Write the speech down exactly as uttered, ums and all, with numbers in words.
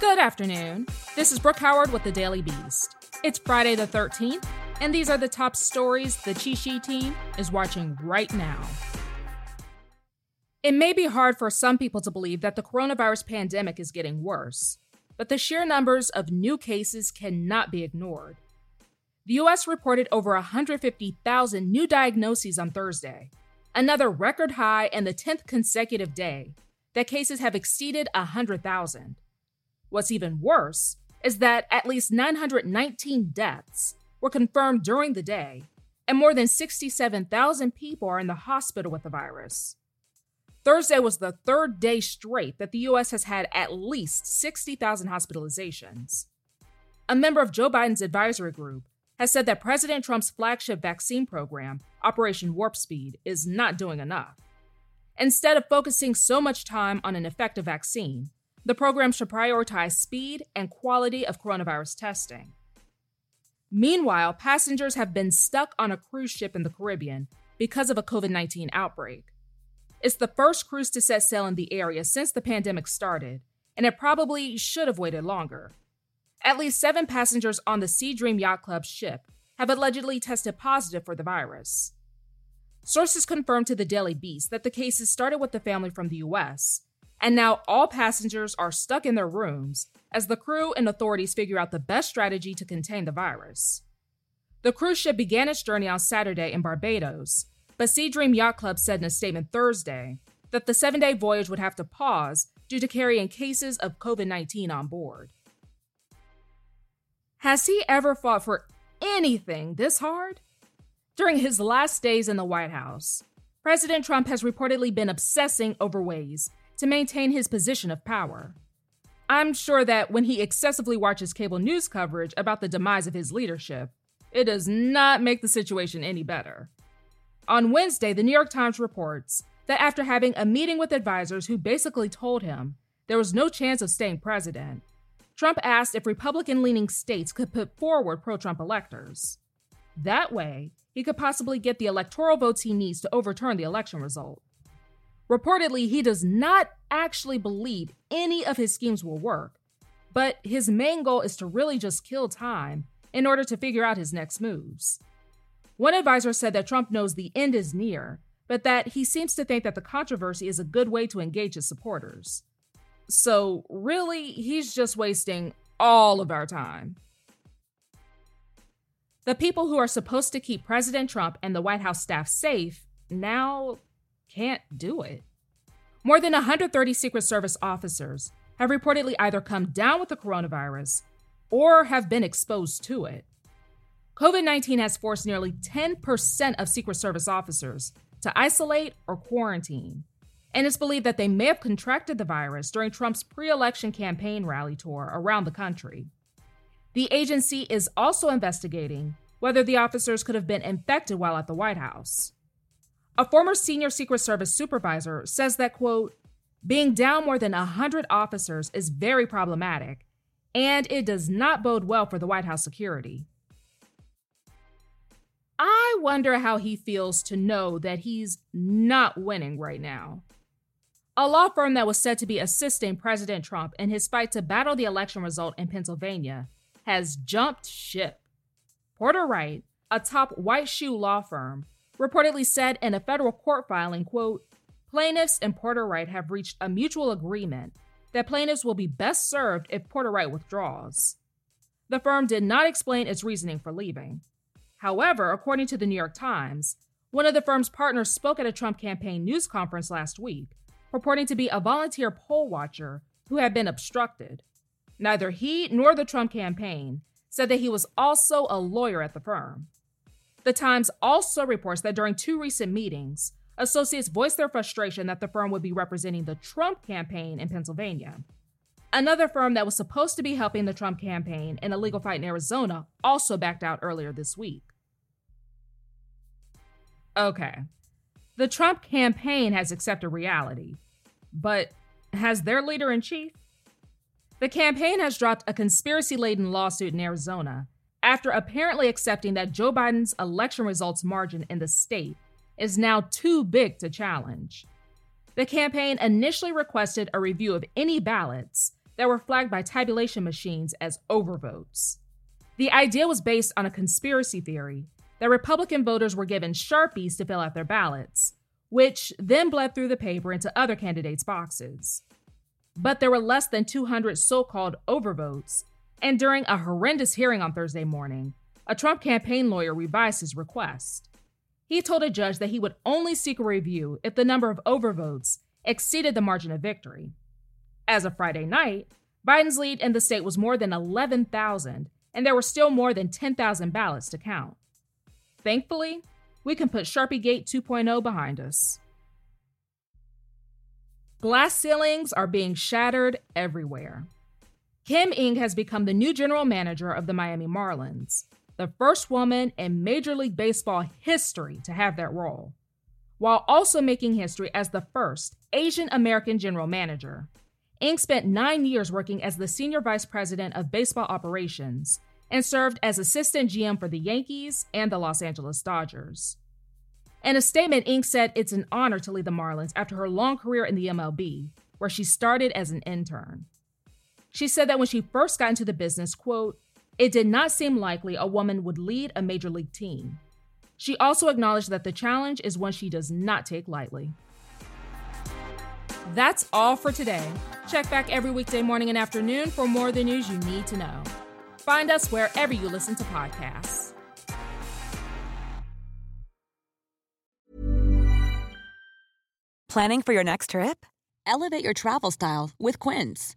Good afternoon. This is Brooke Howard with The Daily Beast. It's Friday the thirteenth, and these are the top stories the Chi-Chi team is watching right now. It may be hard for some people to believe that the coronavirus pandemic is getting worse, but the sheer numbers of new cases cannot be ignored. The U S reported over one hundred fifty thousand new diagnoses on Thursday, another record high and the tenth consecutive day that cases have exceeded one hundred thousand. What's even worse is that at least nine hundred nineteen deaths were confirmed during the day, and more than sixty-seven thousand people are in the hospital with the virus. Thursday was the third day straight that the U S has had at least sixty thousand hospitalizations. A member of Joe Biden's advisory group has said that President Trump's flagship vaccine program, Operation Warp Speed, is not doing enough. Instead of focusing so much time on an effective vaccine, the program should prioritize speed and quality of coronavirus testing. Meanwhile, passengers have been stuck on a cruise ship in the Caribbean because of a covid nineteen outbreak. It's the first cruise to set sail in the area since the pandemic started, and it probably should have waited longer. At least seven passengers on the SeaDream Yacht Club ship have allegedly tested positive for the virus. Sources confirmed to The Daily Beast that the cases started with the family from the U S, and now all passengers are stuck in their rooms as the crew and authorities figure out the best strategy to contain the virus. The cruise ship began its journey on Saturday in Barbados, but SeaDream Yacht Club said in a statement Thursday that the seven-day voyage would have to pause due to carrying cases of covid nineteen on board. Has he ever fought for anything this hard? During his last days in the White House, President Trump has reportedly been obsessing over ways to maintain his position of power. I'm sure that when he excessively watches cable news coverage about the demise of his leadership, it does not make the situation any better. On Wednesday, the New York Times reports that after having a meeting with advisors who basically told him there was no chance of staying president, Trump asked if Republican-leaning states could put forward pro-Trump electors. That way, he could possibly get the electoral votes he needs to overturn the election result. Reportedly, he does not actually believe any of his schemes will work, but his main goal is to really just kill time in order to figure out his next moves. One advisor said that Trump knows the end is near, but that he seems to think that the controversy is a good way to engage his supporters. So really, he's just wasting all of our time. The people who are supposed to keep President Trump and the White House staff safe now can't do it. More than one hundred thirty Secret Service officers have reportedly either come down with the coronavirus or have been exposed to it. covid nineteen has forced nearly ten percent of Secret Service officers to isolate or quarantine, and it's believed that they may have contracted the virus during Trump's pre-election campaign rally tour around the country. The agency is also investigating whether the officers could have been infected while at the White House. A former senior Secret Service supervisor says that, quote, being down more than one hundred officers is very problematic, and it does not bode well for the White House security. I wonder how he feels to know that he's not winning right now. A law firm that was said to be assisting President Trump in his fight to battle the election result in Pennsylvania has jumped ship. Porter Wright, a top white shoe law firm, reportedly said in a federal court filing, quote, plaintiffs and Porter Wright have reached a mutual agreement that plaintiffs will be best served if Porter Wright withdraws. The firm did not explain its reasoning for leaving. However, according to the New York Times, one of the firm's partners spoke at a Trump campaign news conference last week, purporting to be a volunteer poll watcher who had been obstructed. Neither he nor the Trump campaign said that he was also a lawyer at the firm. The Times also reports that during two recent meetings, Associates voiced their frustration that the firm would be representing the Trump campaign in Pennsylvania. Another firm that was supposed to be helping the Trump campaign in a legal fight in Arizona also backed out earlier this week. Okay, the Trump campaign has accepted reality, but has their leader in chief? The campaign has dropped a conspiracy-laden lawsuit in Arizona after apparently accepting that Joe Biden's election results margin in the state is now too big to challenge. The campaign initially requested a review of any ballots that were flagged by tabulation machines as overvotes. The idea was based on a conspiracy theory that Republican voters were given Sharpies to fill out their ballots, which then bled through the paper into other candidates' boxes. But there were less than two hundred so-called overvotes, and during a horrendous hearing on Thursday morning, a Trump campaign lawyer revised his request. He told a judge that he would only seek a review if the number of overvotes exceeded the margin of victory. As of Friday night, Biden's lead in the state was more than eleven thousand, and there were still more than ten thousand ballots to count. Thankfully, we can put Sharpiegate two point oh behind us. Glass ceilings are being shattered everywhere. Kim Ng has become the new general manager of the Miami Marlins, the first woman in Major League Baseball history to have that role, while also making history as the first Asian American general manager. Ng spent nine years working as the senior vice president of baseball operations and served as assistant G M for the Yankees and the Los Angeles Dodgers. In a statement, Ng said it's an honor to lead the Marlins after her long career in the M L B, where she started as an intern. She said that when she first got into the business, quote, "It did not seem likely a woman would lead a major league team." She also acknowledged that the challenge is one she does not take lightly. That's all for today. Check back every weekday morning and afternoon for more of the news you need to know. Find us wherever you listen to podcasts. Planning for your next trip? Elevate your travel style with Quince.